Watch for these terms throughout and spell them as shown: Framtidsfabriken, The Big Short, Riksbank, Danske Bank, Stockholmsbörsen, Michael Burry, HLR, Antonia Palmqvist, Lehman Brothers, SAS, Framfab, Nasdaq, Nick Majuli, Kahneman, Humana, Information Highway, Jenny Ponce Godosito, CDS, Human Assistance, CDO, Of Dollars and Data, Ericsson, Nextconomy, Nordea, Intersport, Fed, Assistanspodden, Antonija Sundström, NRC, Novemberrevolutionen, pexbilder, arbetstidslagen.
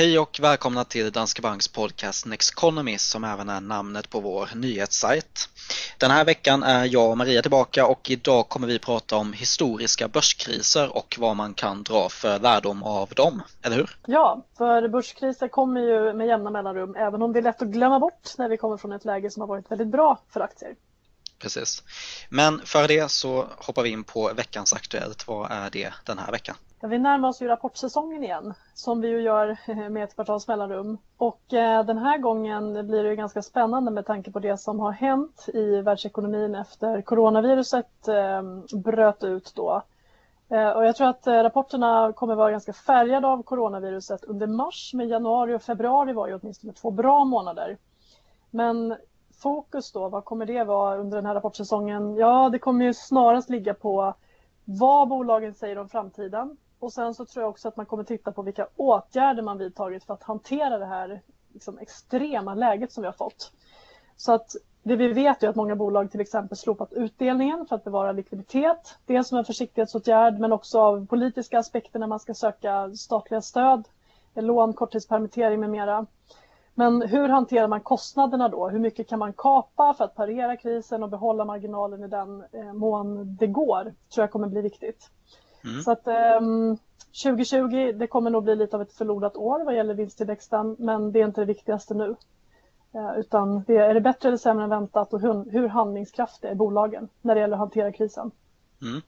Hej och välkomna till Danske Banks podcast Nextconomy, som även är namnet på vår nyhetssajt. Den här veckan är jag och Maria tillbaka och idag kommer vi prata om historiska börskriser och vad man kan dra för lärdom av dem, eller hur? Ja, för börskriser kommer ju med jämna mellanrum, även om det är lätt att glömma bort när vi kommer från ett läge som har varit väldigt bra för aktier. Precis. Men för det så hoppar vi in på veckans Aktuellt. Vad är det den här veckan? Ja, vi närmar oss ju rapportsäsongen igen, som vi ju gör med ett kvartals mellanrum. Och den här gången blir det ju ganska spännande med tanke på det som har hänt i världsekonomin efter coronaviruset bröt ut då. Och jag tror att rapporterna kommer vara ganska färgade av coronaviruset under mars, men januari och februari var ju åtminstone 2 bra månader. Men fokus då, vad kommer det vara under den här rapportsäsongen? Ja, det kommer ju snarast ligga på vad bolagen säger om framtiden. Och sen så tror jag också att man kommer titta på vilka åtgärder man vidtagit för att hantera det här liksom extrema läget som vi har fått. Så att det vi vet ju att många bolag till exempel slopat utdelningen för att bevara likviditet. Dels som en försiktighetsåtgärd, men också av politiska aspekter när man ska söka statliga stöd, lån, korttidspermittering med mera. Men hur hanterar man kostnaderna då? Hur mycket kan man kapa för att parera krisen och behålla marginalen i den mån det går? Tror jag kommer bli viktigt. Mm. Så att 2020, det kommer nog bli lite av ett förlorat år vad gäller vinsttillväxten. Men det är inte det viktigaste nu. Utan det är det bättre eller sämre än väntat? Och hur handlingskraftiga är bolagen när det gäller att hantera krisen? Mm.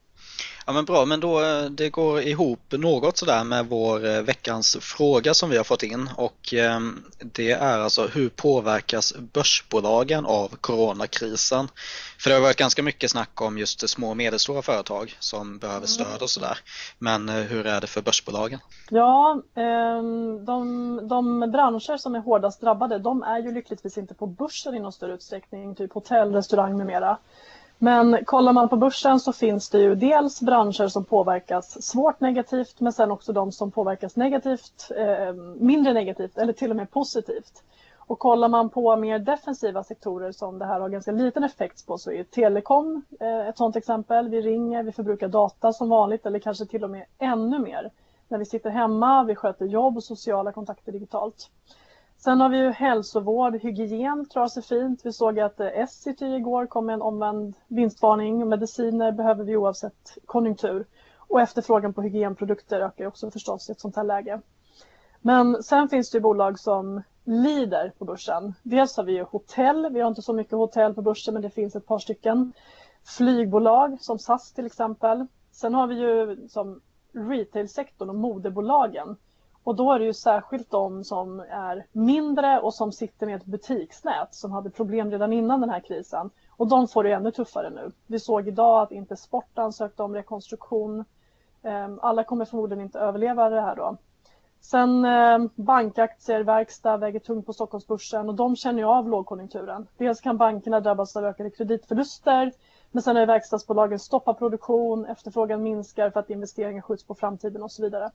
Ja, men bra, men då det går ihop något sådär med vår veckans fråga som vi har fått in, och det är alltså hur påverkas börsbolagen av coronakrisen? För det har varit ganska mycket snack om just små och medelstora företag som behöver stöd och sådär, men hur är det för börsbolagen? Ja, de branscher som är hårdast drabbade, de är ju lyckligtvis inte på börsen i någon större utsträckning, typ hotell, restaurang med mera. Men kollar man på börsen så finns det ju dels branscher som påverkas svårt negativt, men sen också de som påverkas negativt, mindre negativt eller till och med positivt. Och kollar man på mer defensiva sektorer som det här har ganska liten effekt på, så är telekom ett sådant exempel. Vi ringer, vi förbrukar data som vanligt eller kanske till och med ännu mer när vi sitter hemma, vi sköter jobb och sociala kontakter digitalt. Sen har vi ju hälsovård, hygien klarar sig fint. Vi såg att SCT igår kom med en omvänd vinstvarning. Mediciner behöver vi oavsett konjunktur. Och efterfrågan på hygienprodukter ökar också förstås i ett sånt här läge. Men sen finns det ju bolag som lider på börsen. Dels har vi ju hotell. Vi har inte så mycket hotell på börsen, men det finns ett par stycken. Flygbolag som SAS till exempel. Sen har vi ju som retailsektorn och modebolagen. Och då är det ju särskilt de som är mindre och som sitter med ett butiksnät som hade problem redan innan den här krisen. Och de får det ännu tuffare nu. Vi såg idag att Intersport ansökte om rekonstruktion. Alla kommer förmodligen inte överleva det här då. Sen bankaktier, verkstad väger tungt på Stockholmsbörsen och de känner ju av lågkonjunkturen. Dels kan bankerna drabbas av ökade kreditförluster, men sen är verkstadsbolagen stoppar produktion, efterfrågan minskar för att investeringar skjuts på framtiden och så vidare.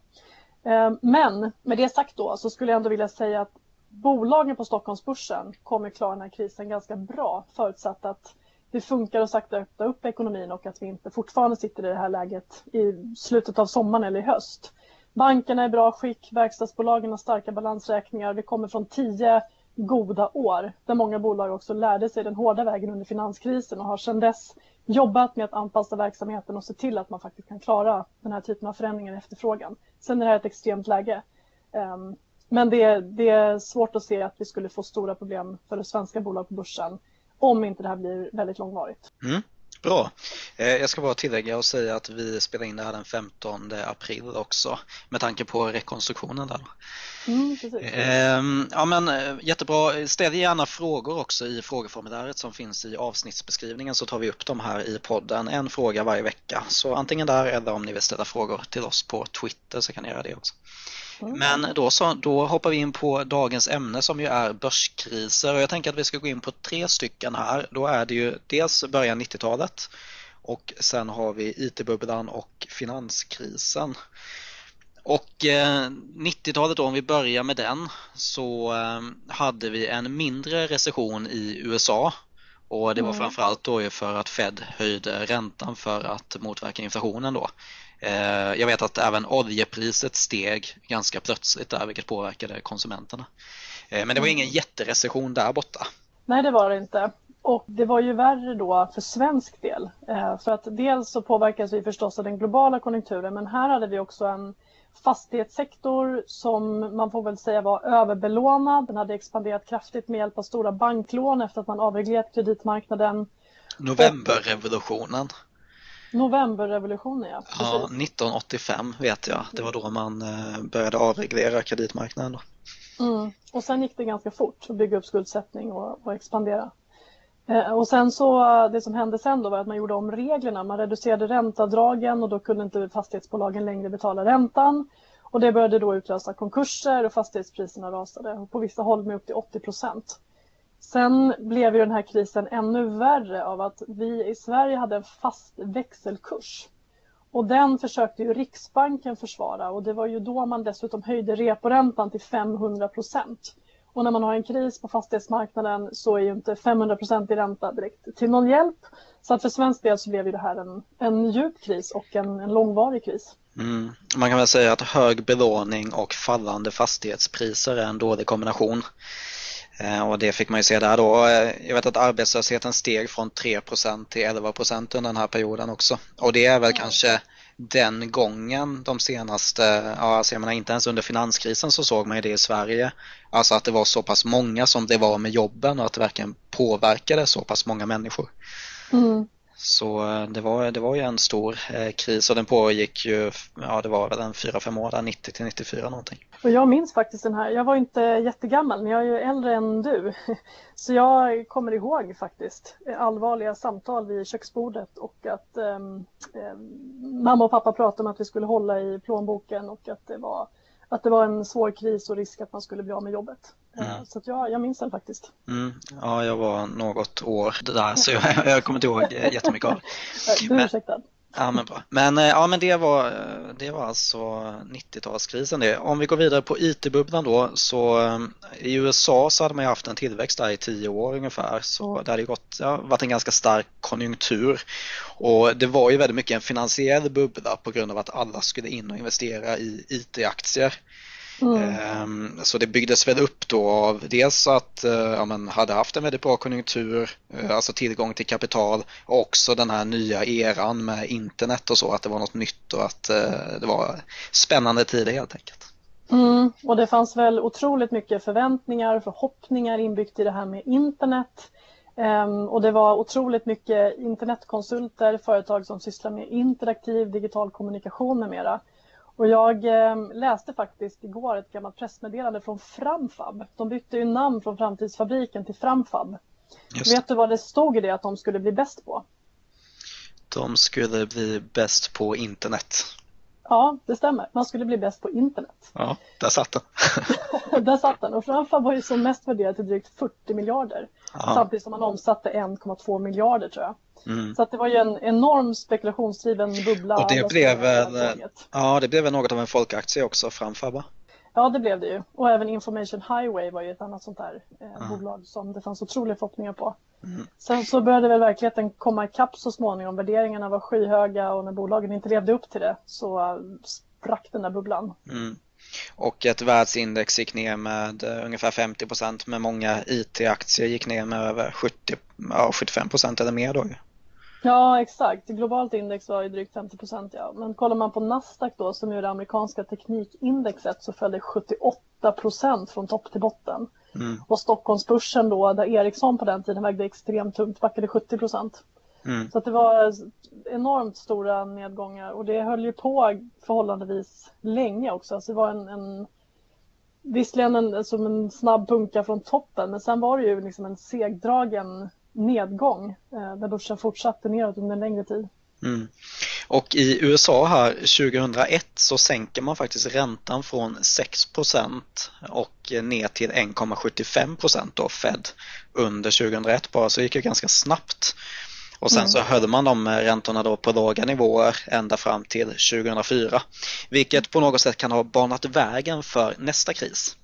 Men med det sagt då så skulle jag ändå vilja säga att bolagen på Stockholmsbörsen kommer klara den här krisen ganska bra, förutsatt att det funkar och sakta öppna upp ekonomin och att vi inte fortfarande sitter i det här läget i slutet av sommaren eller i höst. Bankerna är i bra skick, verkstadsbolagen har starka balansräkningar. Det kommer från 10 goda år där många bolag också lärde sig den hårda vägen under finanskrisen och har sedan dess jobbat med att anpassa verksamheten och se till att man faktiskt kan klara den här typen av förändringar i efterfrågan. Sen är det här ett extremt läge. Men det är svårt att se att vi skulle få stora problem för det svenska bolag på börsen om inte det här blir väldigt långvarigt. Mm. Bra. Jag ska bara tillägga och säga att vi spelar in det här den 15 april också med tanke på rekonstruktionen där. Mm, precis. Ja, men jättebra. Ställ gärna frågor också i frågeformuläret som finns i avsnittsbeskrivningen, så tar vi upp dem här i podden. En fråga varje vecka. Så antingen där eller om ni vill ställa frågor till oss på Twitter så kan ni göra det också. Men då hoppar vi in på dagens ämne som ju är börskriser, och jag tänker att vi ska gå in på 3 stycken här. Då är det ju dels början 90-talet och sen har vi IT-bubblan och finanskrisen. Och 90-talet då, om vi börjar med den, så hade vi en mindre recession i USA Och det var framförallt då för att Fed höjde räntan för att motverka inflationen då. Jag vet att även oljepriset steg ganska plötsligt där, vilket påverkade konsumenterna. Men det var ingen jätterecession där borta. Nej, det var det inte. Och det var ju värre då för svensk del. För att dels så påverkas vi förstås av den globala konjunkturen, men här hade vi också en fastighetssektor som man får väl säga var överbelånad. Den hade expanderat kraftigt med hjälp av stora banklån efter att man avreglerat kreditmarknaden. Novemberrevolutionen. Novemberrevolutionen, ja. Precis. Ja, 1985 vet jag. Det var då man började avreglera kreditmarknaden då. Mm. Och sen gick det ganska fort att bygga upp skuldsättning och expandera. Och sen så, det som hände sen då var att man gjorde om reglerna. Man reducerade ränteavdragen och då kunde inte fastighetsbolagen längre betala räntan. Och det började då utlösa konkurser och fastighetspriserna rasade. Och på vissa håll med upp till 80%. Sen blev ju den här krisen ännu värre av att vi i Sverige hade en fast växelkurs. Och den försökte ju Riksbanken försvara. Och det var ju då man dessutom höjde reporäntan till 500%. Och när man har en kris på fastighetsmarknaden så är ju inte 500% i ränta direkt till någon hjälp. Så att för svensk del så blev ju det här en djup kris och en långvarig kris. Mm. Man kan väl säga att hög belåning och fallande fastighetspriser är en dålig kombination. Och det fick man ju se där då. Jag vet att arbetslösheten steg från 3% till 11% under den här perioden också. Och det är väl kanske den gången de senaste, alltså jag menar inte ens under finanskrisen så såg man ju det i Sverige. Alltså att det var så pass många som det var med jobben och att det verkligen påverkade så pass många människor. Mm. Så det var ju en stor kris och den pågick ju, ja det var väl en 4-5 år där, 90-94 någonting. Och jag minns faktiskt den här, jag var inte jättegammal men jag är ju äldre än du. Så jag kommer ihåg faktiskt allvarliga samtal vid köksbordet och att mamma och pappa pratade om att vi skulle hålla i plånboken och att det var en svår kris och risk att man skulle bli av med jobbet. Mm. Så att jag minns den faktiskt. Mm. Ja, jag var något år där så jag kommer inte ihåg jättemycket av det. Du är ursäktad. Ja, men bra. Men det var alltså 90-talskrisen det. Om vi går vidare på IT-bubblan då, så i USA så hade man ju haft en tillväxt där i 10 år ungefär, så det hade ju varit en ganska stark konjunktur och det var ju väldigt mycket en finansiell bubbla på grund av att alla skulle in och investera i IT-aktier. Mm. Så det byggdes väl upp då av dels att man hade haft en väldigt bra konjunktur, alltså tillgång till kapital och också den här nya eran med internet och så, att det var något nytt och att det var spännande tider helt enkelt. Mm. Och det fanns väl otroligt mycket förväntningar och förhoppningar inbyggt i det här med internet. Och det var otroligt mycket internetkonsulter, företag som sysslar med interaktiv digital kommunikation med mera. Och jag läste faktiskt igår ett gammalt pressmeddelande från Framfab. De bytte ju namn från Framtidsfabriken till Framfab. Vet du vad det stod i det att de skulle bli bäst på? De skulle bli bäst på internet. Ja, det stämmer. Man skulle bli bäst på internet. Ja, där satt den. Där satt den. Och Framfab var ju som mest värderad till drygt 40 miljarder. Ja. Samtidigt som man omsatte 1,2 miljarder tror jag. Mm. Så att det var ju en enorm spekulationsdriven bubbla. Och det blev väl något av en folkaktie också, Framfab va? Ja, det blev det ju. Och även Information Highway var ju ett annat sånt här bolag som det fanns otroliga förhoppningar på. Mm. Sen så började väl verkligheten komma ikapp så småningom. Värderingarna var skyhöga och när bolagen inte levde upp till det så sprack den där bubblan. Mm. Och ett världsindex gick ner med ungefär 50%, men många IT-aktier gick ner med över 75% eller mer då. Ja, exakt. Globalt index var ju drygt 50%, ja. Men kollar man på Nasdaq då, som är det amerikanska teknikindexet, så föll det 78% från topp till botten. Mm. Och Stockholmsbörsen då, där Ericsson på den tiden vägde extremt tungt, backade 70%. Mm. Så att det var enormt stora nedgångar och det höll ju på förhållandevis länge också. Alltså det var visserligen en snabb punka från toppen, men sen var det ju liksom en segdragen nedgång där börsen fortsatte neråt under en längre tid. Mm. Och i USA här 2001 så sänker man faktiskt räntan från 6% och ner till 1,75% då Fed under 2001 bara, så det gick ju ganska snabbt. Och sen så höll man de räntorna då på låga nivåer ända fram till 2004, vilket på något sätt kan ha banat vägen för nästa kris.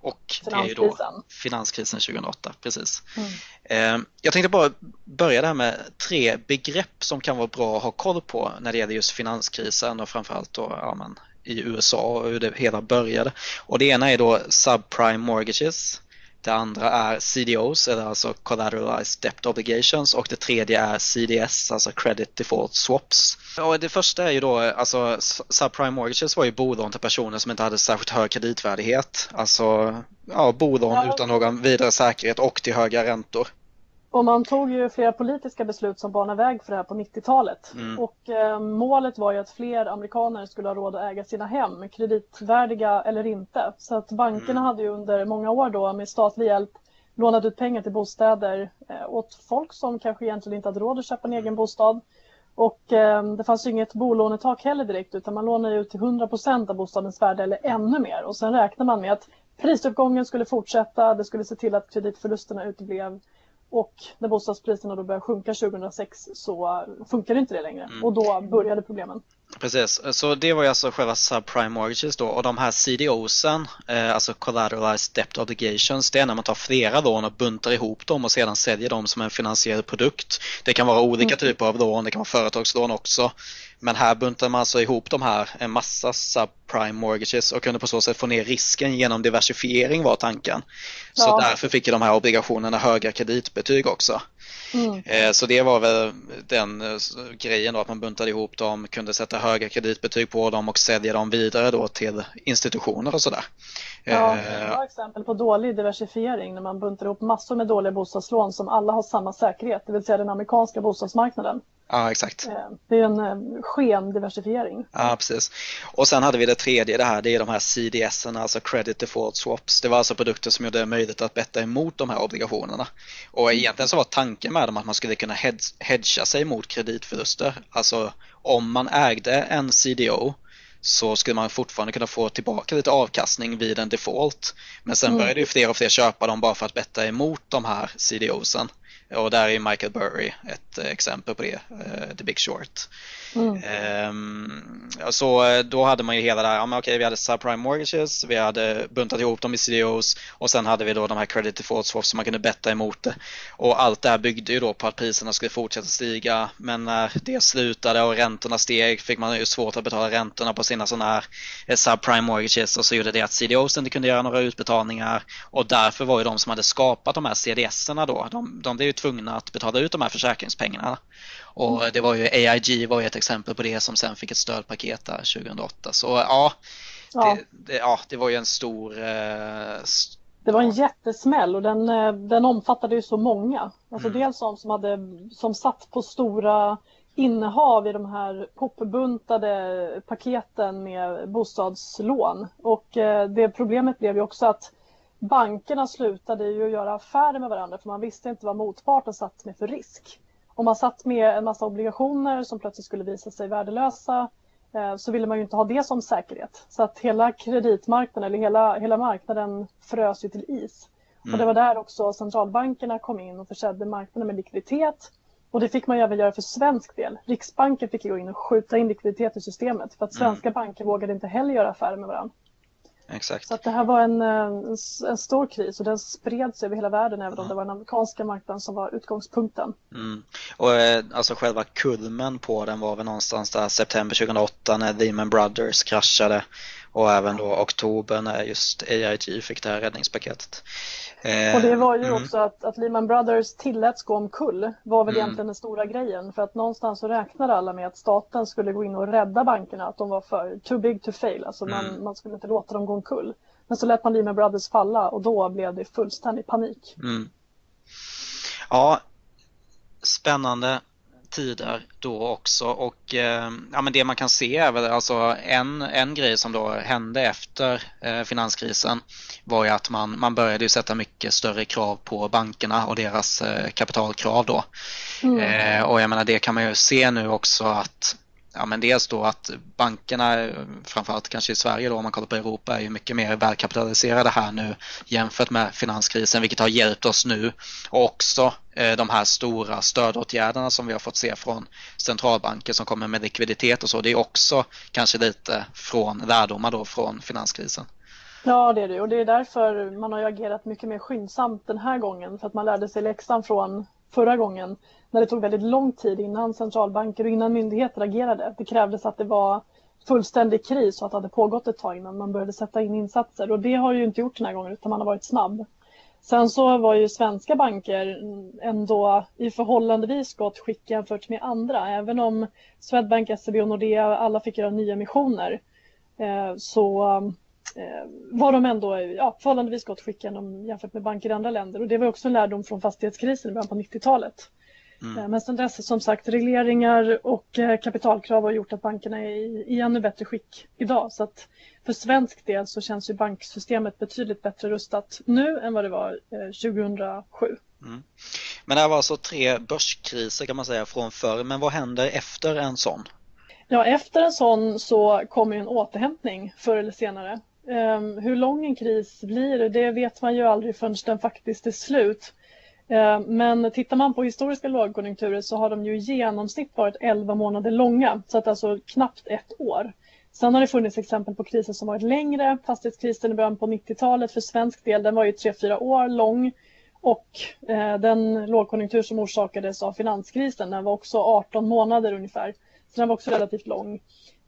och det är ju då finanskrisen 2008, precis. Mm. Jag tänkte bara börja där med tre begrepp som kan vara bra att ha koll på när det gäller just finanskrisen och framförallt då, ja, men, i USA och hur det hela började. Och det ena är då subprime mortgages. Det andra är CDOs, eller alltså collateralized debt obligations, och det tredje är CDS, alltså credit default swaps. Och det första är ju då, alltså subprime mortgages var ju bolån till personer som inte hade särskilt hög kreditvärdighet, alltså ja, bolån utan någon vidare säkerhet och till höga räntor. Och man tog ju flera politiska beslut som banade väg för det här på 90-talet. Mm. Och målet var ju att fler amerikaner skulle ha råd att äga sina hem, kreditvärdiga eller inte. Så att bankerna hade ju under många år då med statlig hjälp lånat ut pengar till bostäder åt folk som kanske egentligen inte hade råd att köpa en egen bostad. Och det fanns ju inget bolånetak heller direkt, utan man lånade ut till 100% av bostadens värde eller ännu mer. Och sen räknade man med att prisuppgången skulle fortsätta, det skulle se till att kreditförlusterna uteblev. Och när bostadspriserna då började sjunka 2006 så funkade inte det längre. Och då började problemen. Precis, så det var ju alltså själva subprime mortgages då. Och de här CDOsen, alltså collateralized debt obligations, det är när man tar flera lån och buntar ihop dem och sedan säljer dem som en finansierad produkt. Det kan vara olika typer av lån, det kan vara företagslån också. Men här buntar man alltså ihop de här en massa subprime mortgages och kunde på så sätt få ner risken genom diversifiering, var tanken. Ja. Så därför fick de här obligationerna höga kreditbetyg också. Mm. Så det var väl den grejen då, att man buntade ihop dem, kunde sätta höga kreditbetyg på dem och sälja dem vidare då till institutioner och sådär. Ja, det var exempel på dålig diversifiering när man buntar ihop massor med dåliga bostadslån som alla har samma säkerhet, det vill säga den amerikanska bostadsmarknaden. Ja, exakt. Det är en skendiversifiering. Ja, precis. Och sen hade vi det tredje, det är de här CDS-erna, alltså credit default swaps. Det var alltså produkter som gjorde det möjligt att betta emot de här obligationerna. Och egentligen så var tanken med dem att man skulle kunna hedga sig mot kreditförluster. Alltså om man ägde en CDO så skulle man fortfarande kunna få tillbaka lite avkastning vid en default. Men sen började ju fler och fler köpa dem bara för att betta emot de här CDOsen. Och där är Michael Burry ett exempel på det, The Big Short. Så då hade man ju hela där, ja, men okej, vi hade subprime mortgages, vi hade buntat ihop dem i CDOs och sen hade vi då de här credit default swaps som man kunde betta emot det. Och allt det här byggde ju då på att priserna skulle fortsätta stiga, men när det slutade och räntorna steg fick man ju svårt att betala räntorna på sina sådana här subprime mortgages, och så gjorde det att CDOs inte kunde göra några utbetalningar, och därför var ju de som hade skapat de här CDS-erna då, de blev ju tvungna att betala ut de här försäkringspengarna. Och det var ju AIG var ju ett exempel på det, som sen fick ett stödpaket där 2008. Så det var ju en stor... det var en jättesmäll, och den omfattade ju så många. Alltså dels de som satt på stora innehav i de här popbuntade paketen med bostadslån. Och det problemet blev ju också att bankerna slutade ju göra affärer med varandra, för man visste inte vad motparten satt med för risk. Om man satt med en massa obligationer som plötsligt skulle visa sig värdelösa, så ville man ju inte ha det som säkerhet. Så att hela kreditmarknaden, eller hela marknaden, frös ju till is. Och det var där också centralbankerna kom in och försedde marknaden med likviditet. Och det fick man ju även göra för svensk del. Riksbanken fick gå in och skjuta in likviditet i systemet, för att svenska banker vågade inte heller göra affärer med varandra. Exakt. Så att det här var en stor kris, och den spreds över hela världen, även om det var den amerikanska marknaden som var utgångspunkten. Och alltså själva kulmen på den var väl någonstans där september 2008 när Lehman Brothers kraschade, och även då oktober när just AIG fick det här räddningspaketet. Och det var ju också att Lehman Brothers tilläts gå omkull var väl egentligen den stora grejen, för att någonstans så räknade alla med att staten skulle gå in och rädda bankerna, att de var för too big to fail, alltså man skulle inte låta dem gå omkull. Men så lät man Lehman Brothers falla, och då blev det fullständig panik. Ja, spännande tider då också. Och ja, men det man kan se är väl, alltså en grej som då hände efter finanskrisen var ju att man började ju sätta mycket större krav på bankerna och deras kapitalkrav då. Och jag menar, det kan man ju se nu också, att ja, men dels då att bankerna, framförallt kanske i Sverige då, om man kollar på Europa, är ju mycket mer välkapitaliserade här nu jämfört med finanskrisen, vilket har hjälpt oss nu. Och också de här stora stödåtgärderna som vi har fått se från centralbanker som kommer med likviditet och så, det är också kanske lite från lärdomar då från finanskrisen. Ja, det är det. Och det är därför man har agerat mycket mer skyndsamt den här gången. För att man lärde sig läxan från förra gången. När det tog väldigt lång tid innan centralbanker och innan myndigheter agerade. Det krävdes att det var fullständig kris och att det hade pågått ett tag innan man började sätta in insatser. Och det har ju inte gjort den här gången, utan man har varit snabb. Sen så var ju svenska banker ändå i förhållandevis gott skick jämfört med andra. Även om Swedbank, SEB och Nordea alla fick göra nya emissioner, så var de ändå förhållandevis gott skick jämfört med banker i andra länder. Och det var också en lärdom från fastighetskrisen i början på 90-talet. Mm. Men sen dess, som sagt, regleringar och kapitalkrav har gjort att bankerna är i ännu bättre skick idag. Så att för svensk del så känns ju banksystemet betydligt bättre rustat nu än vad det var 2007. Mm. Men det här var alltså 3 börskriser kan man säga från förr. Men vad händer efter en sån? Ja, efter en sån så kommer en återhämtning förr eller senare. Hur lång en kris blir, det vet man ju aldrig förrän den faktiskt är slut. Men tittar man på historiska lågkonjunkturer så har de ju i genomsnitt varit 11 månader långa, så att alltså knappt ett år. Sen har det funnits exempel på kriser som varit längre. Fastighetskrisen i början på 90-talet för svensk del, den var ju 3-4 år lång, och den lågkonjunktur som orsakades av finanskrisen, den var också 18 månader ungefär, så den var också relativt lång.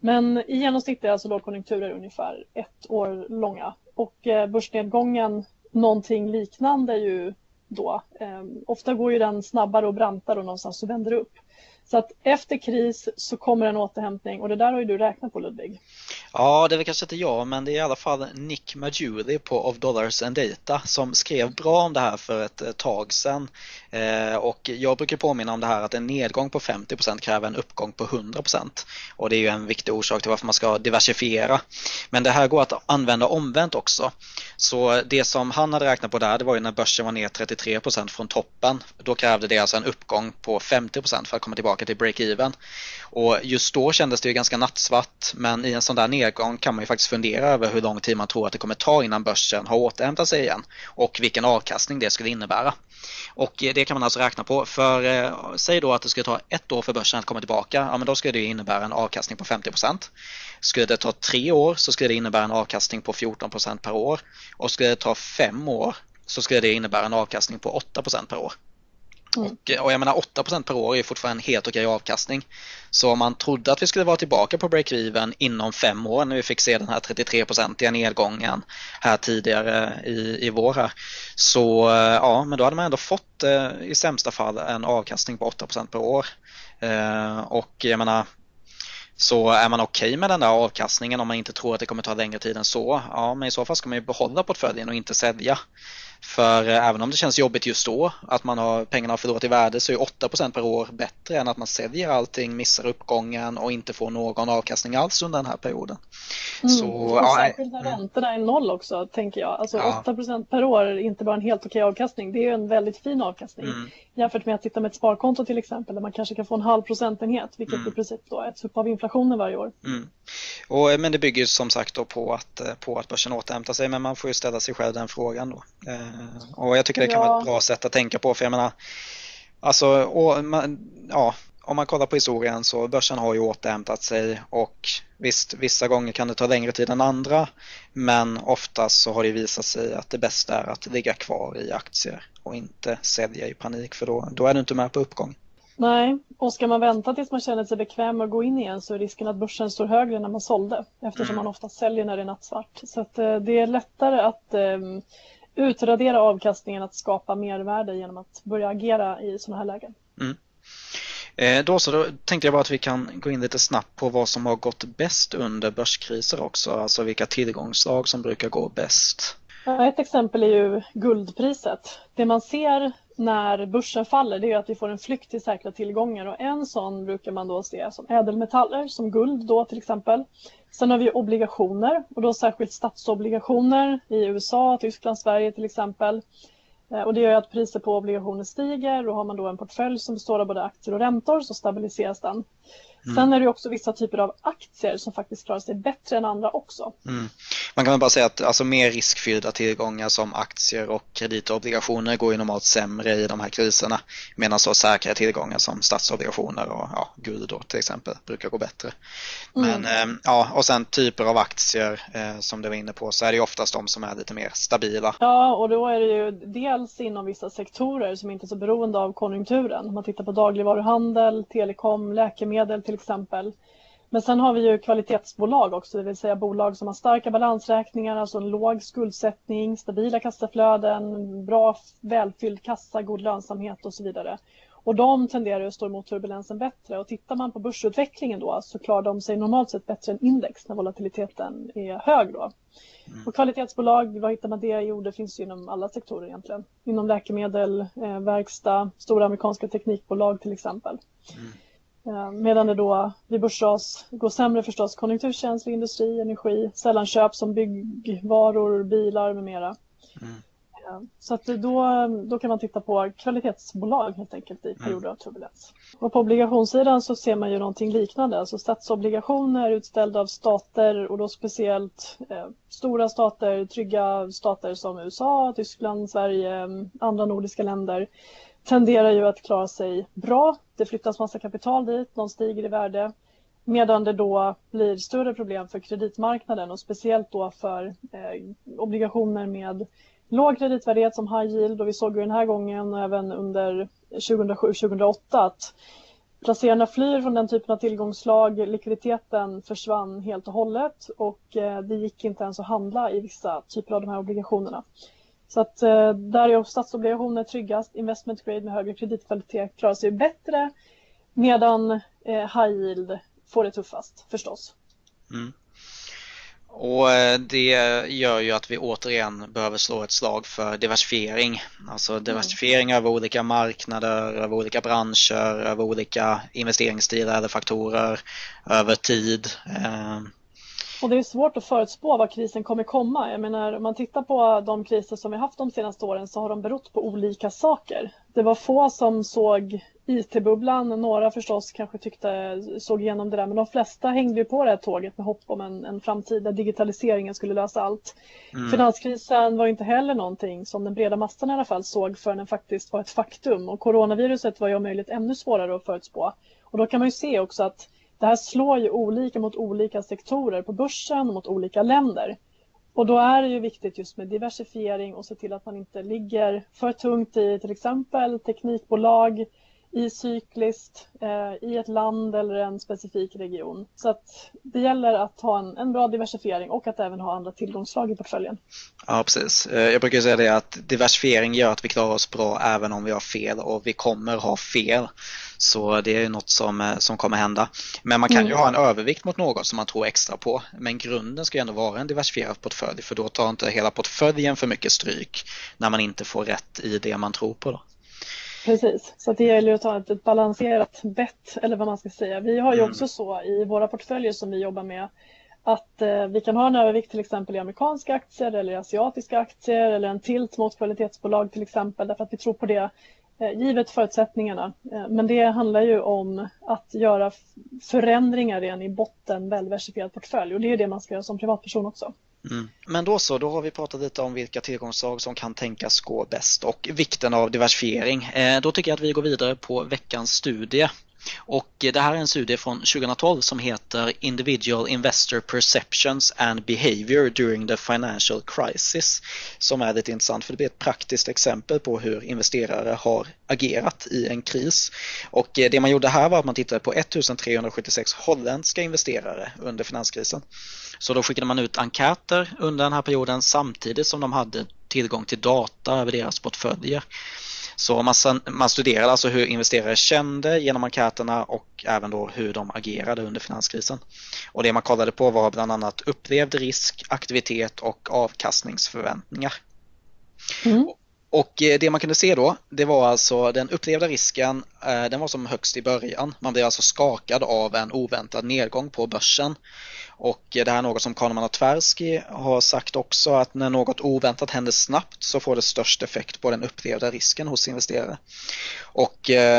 Men i genomsnitt är alltså lågkonjunkturer ungefär ett år långa, och börsnedgången någonting liknande ju då. Ofta går ju den snabbare och brantare och någonstans så vänder det upp. Så att efter kris så kommer en återhämtning, och det där har ju du räknat på, Ludvig. Ja, det är väl kanske inte jag, men det är i alla fall Nick Majuli på Of Dollars and Data som skrev bra om det här för ett tag sedan. Och jag brukar påminna om det här att en nedgång på 50% kräver en uppgång på 100%. Och det är ju en viktig orsak till varför man ska diversifiera. Men det här går att använda omvänt också. Så det som han hade räknat på där, det var ju när börsen var ner 33% från toppen. Då krävde det alltså en uppgång på 50% för att komma tillbaka till break-even. Och just då kändes det ju ganska nattsvart, men i en sån där nedgång kan man ju faktiskt fundera över hur lång tid man tror att det kommer ta innan börsen har återhämtat sig igen och vilken avkastning det skulle innebära. Och det kan man alltså räkna på, för säg då att det skulle ta ett år för börsen att komma tillbaka, ja men då skulle det innebära en avkastning på 50%. Skulle det ta 3 år så skulle det innebära en avkastning på 14% per år, och skulle det ta 5 år så skulle det innebära en avkastning på 8% per år. Mm. Och jag menar 8% per år är fortfarande en helt okej avkastning. Så om man trodde att vi skulle vara tillbaka på break-even inom 5 år, när vi fick se den här 33% nedgången här tidigare i vår här, så ja, men då hade man ändå fått i sämsta fall en avkastning på 8% per år. Och jag menar, så är man okej med den där avkastningen om man inte tror att det kommer ta längre tid än så, ja men i så fall ska man ju behålla portföljen och inte sälja. För även om det känns jobbigt just då att man har pengarna förlorat i värde, så är 8% per år bättre än att man säljer allting, missar uppgången och inte får någon avkastning alls under den här perioden. Så särskilt när räntorna är 0 också, tänker jag. Alltså 8% per år är inte bara en helt okej avkastning, det är ju en väldigt fin avkastning. Jämfört med att sitta med ett sparkonto till exempel, där man kanske kan få en halv procentenhet, vilket i princip då är ett upp av inflationen varje år. Och, men det bygger ju som sagt då på att börsen återhämtar sig, men man får ju ställa sig själv den frågan då. Och jag tycker det kan vara ett bra sätt att tänka på, för jag menar, alltså, om man kollar på historien så börsen har ju återhämtat sig, och visst, vissa gånger kan det ta längre tid än andra, men oftast så har det visat sig att det bästa är att ligga kvar i aktier och inte sälja i panik, för då är du inte med på uppgång. Nej, och ska man vänta tills man känner sig bekväm och gå in igen, så är risken att börsen står högre när man sålde, eftersom man ofta säljer när det är nattsvart. Så att det är lättare att utradera avkastningen, att skapa mervärde genom att börja agera i sådana här lägen. Då tänkte jag bara att vi kan gå in lite snabbt på vad som har gått bäst under börskriser också, alltså vilka tillgångsslag som brukar gå bäst. Ett exempel är ju guldpriset. Det man ser när börsen faller, det är att vi får en flykt till säkra tillgångar, och en sån brukar man då se som ädelmetaller, som guld då till exempel. Sen har vi obligationer, och då särskilt statsobligationer i USA, Tyskland, Sverige till exempel. Och det gör att priser på obligationer stiger, och har man då en portfölj som består av både aktier och räntor så stabiliseras den. Sen är det också vissa typer av aktier som faktiskt klarar sig bättre än andra också. Man kan väl bara säga att alltså, mer riskfyllda tillgångar som aktier och kreditobligationer går ju normalt sämre i de här kriserna, medan så säkra tillgångar som statsobligationer och guld då, till exempel, brukar gå bättre. Men, och sen typer av aktier som du var inne på, så är det ju oftast de som är lite mer stabila. Ja, och då är det ju dels inom vissa sektorer som inte är så beroende av konjunkturen. Om man tittar på dagligvaruhandel, telekom, läkemedel till exempel. Men sen har vi ju kvalitetsbolag också, det vill säga bolag som har starka balansräkningar, alltså en låg skuldsättning, stabila kassaflöden, bra välfylld kassa, god lönsamhet och så vidare. Och de tenderar att stå emot turbulensen bättre, och tittar man på börsutvecklingen då så klarar de sig normalt sett bättre än index när volatiliteten är hög då. Och kvalitetsbolag, vad hittar man det? Jo, det finns ju inom alla sektorer egentligen. Inom läkemedel, verkstad, stora amerikanska teknikbolag till exempel. Medan det då vid börsras går sämre förstås konjunkturkänslig industri, energi, sällanköp som byggvaror, bilar med mera. Så att då kan man titta på kvalitetsbolag helt enkelt i perioder av turbulens. Och på obligationssidan så ser man ju någonting liknande. Alltså statsobligationer utställda av stater, och då speciellt stora stater, trygga stater som USA, Tyskland, Sverige, andra nordiska länder, tenderar ju att klara sig bra. Det flyttas massa kapital dit, de stiger i värde. Medan det då blir större problem för kreditmarknaden, och speciellt då för obligationer med låg kreditvärdhet som high yield. Och vi såg ju den här gången och även under 2007-2008 att placerarna flyr från den typen av tillgångsslag. Likviditeten försvann helt och hållet, och det gick inte ens att handla i vissa typer av de här obligationerna. Så att där är statsobligationer tryggast, investment grade med högre kreditkvalitet klarar sig bättre, medan high yield får det tuffast förstås. Och det gör ju att vi återigen behöver slå ett slag för diversifiering. Alltså diversifiering över olika marknader, över olika branscher, över olika investeringsstilar eller faktorer, över tid. Och det är svårt att förutspå var krisen kommer komma. Jag menar, om man tittar på de kriser som vi haft de senaste åren så har de berott på olika saker. Det var få som såg IT-bubblan, några förstås kanske såg igenom det där, men de flesta hängde ju på det här tåget med hopp om en framtid där digitaliseringen skulle lösa allt. Finanskrisen var inte heller någonting som den breda massan i alla fall såg förrän den faktiskt var ett faktum, och coronaviruset var ju om möjligt ännu svårare att förutspå. Och då kan man ju se också att det här slår ju olika mot olika sektorer på börsen och mot olika länder. Och då är det ju viktigt just med diversifiering och se till att man inte ligger för tungt i till exempel teknikbolag, i cykliskt, i ett land eller en specifik region. Så att det gäller att ha en bra diversifiering och att även ha andra tillgångsslag i portföljen. Ja, precis. Jag brukar säga det att diversifiering gör att vi klarar oss bra även om vi har fel, och vi kommer ha fel. Så det är något som kommer hända. Men man kan ju ha en övervikt mot något som man tror extra på. Men grunden ska ju ändå vara en diversifierad portfölj, för då tar inte hela portföljen för mycket stryk när man inte får rätt i det man tror på då. Precis, så det gäller att ta ett balanserat bett, eller vad man ska säga. Vi har ju också så i våra portföljer som vi jobbar med att vi kan ha en övervikt till exempel i amerikanska aktier eller asiatiska aktier, eller en tilt mot kvalitetsbolag till exempel, därför att vi tror på det givet förutsättningarna. Men det handlar ju om att göra förändringar redan i botten välversifierad portfölj, och det är det man ska göra som privatperson också. Men då har vi pratat lite om vilka tillgångsslag som kan tänkas gå bäst och vikten av diversifiering. Då tycker jag att vi går vidare på veckans studie. Och det här är en studie från 2012 som heter Individual Investor Perceptions and Behavior During the Financial Crisis, som är lite intressant för det blir ett praktiskt exempel på hur investerare har agerat i en kris. Och det man gjorde här var att man tittade på 1376 holländska investerare under finanskrisen. Så då skickade man ut enkäter under den här perioden samtidigt som de hade tillgång till data över deras portföljer. Så man studerade alltså hur investerare kände genom enkäterna och även då hur de agerade under finanskrisen. Och det man kollade på var bland annat upplevd risk, aktivitet och avkastningsförväntningar. Och det man kunde se då, det var alltså den upplevda risken, den var som högst i början. Man blev alltså skakad av en oväntad nedgång på börsen. Och det här är något som Kahneman och Tversky har sagt också, att när något oväntat händer snabbt så får det störst effekt på den upplevda risken hos investerare. Och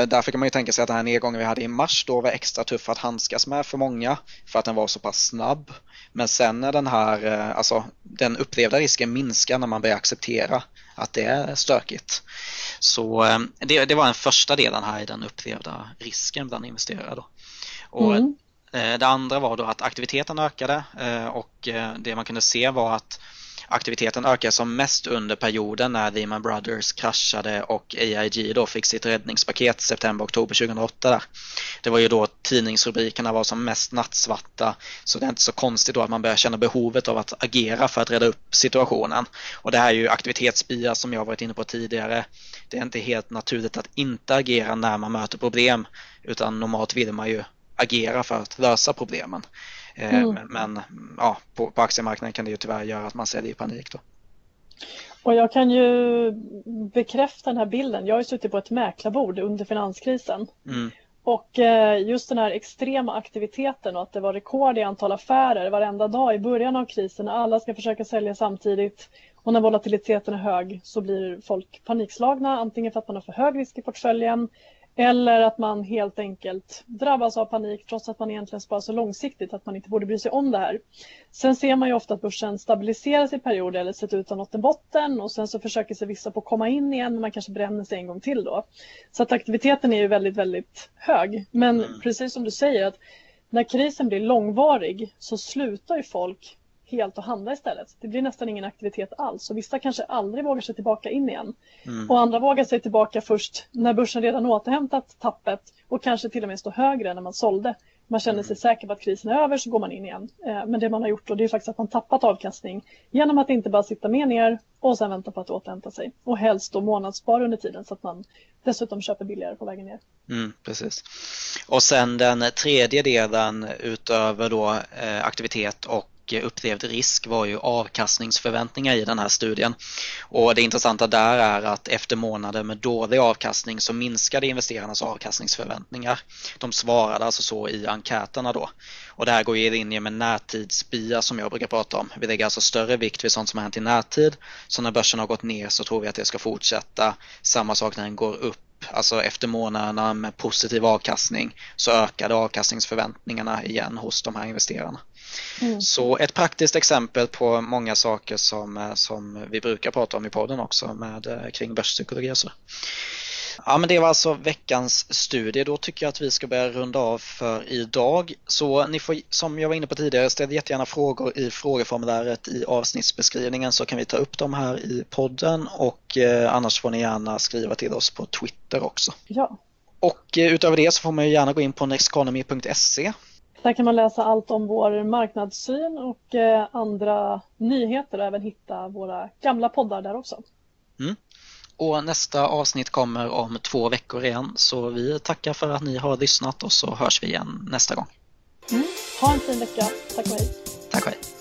därför kan man ju tänka sig att den här nedgången vi hade i mars då var extra tuff att handskas med för många för att den var så pass snabb. Men sen när den här, alltså den upplevda risken minskar när man börjar acceptera att det är stökigt. Så det var den första delen här i den upplevda risken bland investerare då. Och det andra var då att aktiviteten ökade, och det man kunde se var att aktiviteten ökade som mest under perioden när Lehman Brothers kraschade och AIG då fick sitt räddningspaket september-oktober 2008. Där. Det var ju då tidningsrubrikerna var som mest nattsvarta, så det är inte så konstigt då att man börjar känna behovet av att agera för att rädda upp situationen. Och det här är ju aktivitetsbias som jag varit inne på tidigare. Det är inte helt naturligt att inte agera när man möter problem, utan normalt vill man ju agera för att lösa problemen. Men ja, på aktiemarknaden kan det ju tyvärr göra att man säljer i panik då. Och jag kan ju bekräfta den här bilden. Jag har ju suttit på ett mäklarbord under finanskrisen. Och just den här extrema aktiviteten och att det var rekord i antal affärer varenda dag i början av krisen. När alla ska försöka sälja samtidigt och när volatiliteten är hög så blir folk panikslagna. Antingen för att man har för hög risk i portföljen, eller att man helt enkelt drabbas av panik trots att man egentligen sparar så långsiktigt att man inte borde bry sig om det här. Sen ser man ju ofta att börsen stabiliseras i perioder eller sett ut och nått en botten och sen så försöker sig vissa på att komma in igen men man kanske bränner sig en gång till då. Så att aktiviteten är ju väldigt, väldigt hög. Men precis som du säger, att när krisen blir långvarig så slutar ju folk helt att handla istället. Det blir nästan ingen aktivitet alls. Och vissa kanske aldrig vågar sig tillbaka in igen. Och andra vågar sig tillbaka först när börsen redan återhämtat tappet. Och kanske till och med står högre när man sålde. Man känner sig säker på att krisen är över, så går man in igen. Men det man har gjort då, det är faktiskt att man tappat avkastning. Genom att inte bara sitta med ner och sen vänta på att återhämta sig. Och helst då månadsspar under tiden så att man dessutom köper billigare på vägen ner. Precis. Och sen den tredje delen utöver då aktivitet och upplevd risk var ju avkastningsförväntningar i den här studien. Och det intressanta där är att efter månader med dålig avkastning så minskade investerarnas avkastningsförväntningar. De svarade alltså så i enkäterna då. Och det här går ju i linje med närtidsbias som jag brukar prata om. Vi lägger alltså större vikt vid sånt som har hänt i närtid. Så när börsen har gått ner så tror vi att det ska fortsätta. Samma sak när den går upp. Alltså efter månaderna med positiv avkastning så ökade avkastningsförväntningarna igen hos de här investerarna. Så ett praktiskt exempel på många saker som vi brukar prata om i podden också med, kring börspsykologi och så. Ja, men det var alltså veckans studie. Då tycker jag att vi ska börja runda av för idag. Så ni får, som jag var inne på tidigare, ställ jättegärna frågor i frågeformuläret i avsnittsbeskrivningen så kan vi ta upp dem här i podden, och annars får ni gärna skriva till oss på Twitter också. Ja. Och utöver det så får man ju gärna gå in på nextconomy.se. Där kan man läsa allt om vår marknadssyn och andra nyheter och även hitta våra gamla poddar där också. Och nästa avsnitt kommer om 2 veckor igen, så vi tackar för att ni har lyssnat och så hörs vi igen nästa gång. Ha en fin vecka. Tack och hej. Tack och hej.